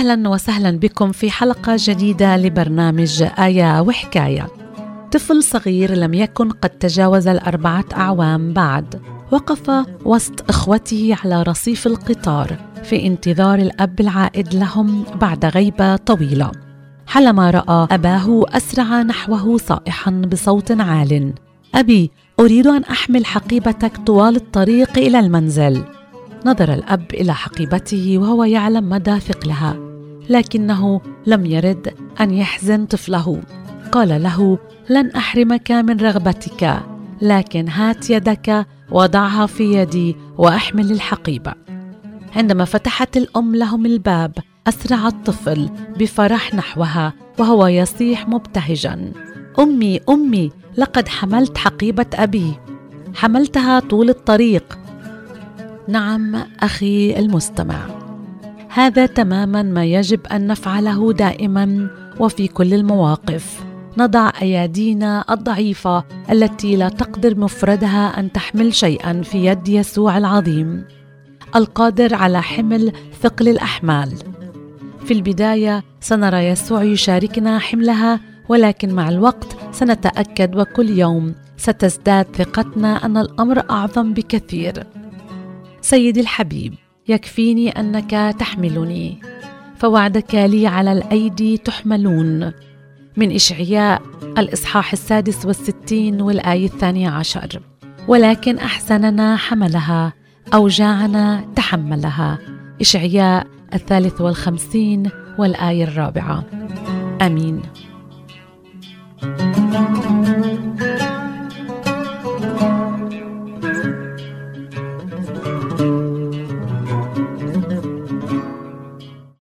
أهلا وسهلا بكم في حلقة جديدة لبرنامج آية وحكاية. طفل صغير لم يكن قد تجاوز ال4 أعوام بعد وقف وسط إخوته على رصيف القطار في انتظار الأب العائد لهم بعد غيبة طويلة. حلما رأى أباه أسرع نحوه صائحا بصوت عال: أبي، أريد أن أحمل حقيبتك طوال الطريق إلى المنزل. نظر الأب إلى حقيبته وهو يعلم مدى ثقلها، لكنه لم يرد أن يحزن طفله. قال له: لن أحرمك من رغبتك، لكن هات يدك وضعها في يدي وأحمل الحقيبة. عندما فتحت الأم لهم الباب، أسرع الطفل بفرح نحوها وهو يصيح مبتهجاً: أمي، أمي، لقد حملت حقيبة أبي، حملتها طول الطريق. نعم أخي المستمع، هذا تماماً ما يجب أن نفعله دائماً وفي كل المواقف. نضع أيادينا الضعيفة التي لا تقدر مفردها أن تحمل شيئاً في يد يسوع العظيم القادر على حمل ثقل الأحمال. في البداية سنرى يسوع يشاركنا حملها، ولكن مع الوقت سنتأكد وكل يوم ستزداد ثقتنا أن الأمر أعظم بكثير. سيدي الحبيب، يكفيني أنك تحملني، فوعدك لي على الأيدي تحملون، من إشعياء 66 والآية 12. ولكن أحزاننا حملها، أوجاعنا تحملها، إشعياء 53 والآية 4. آمين.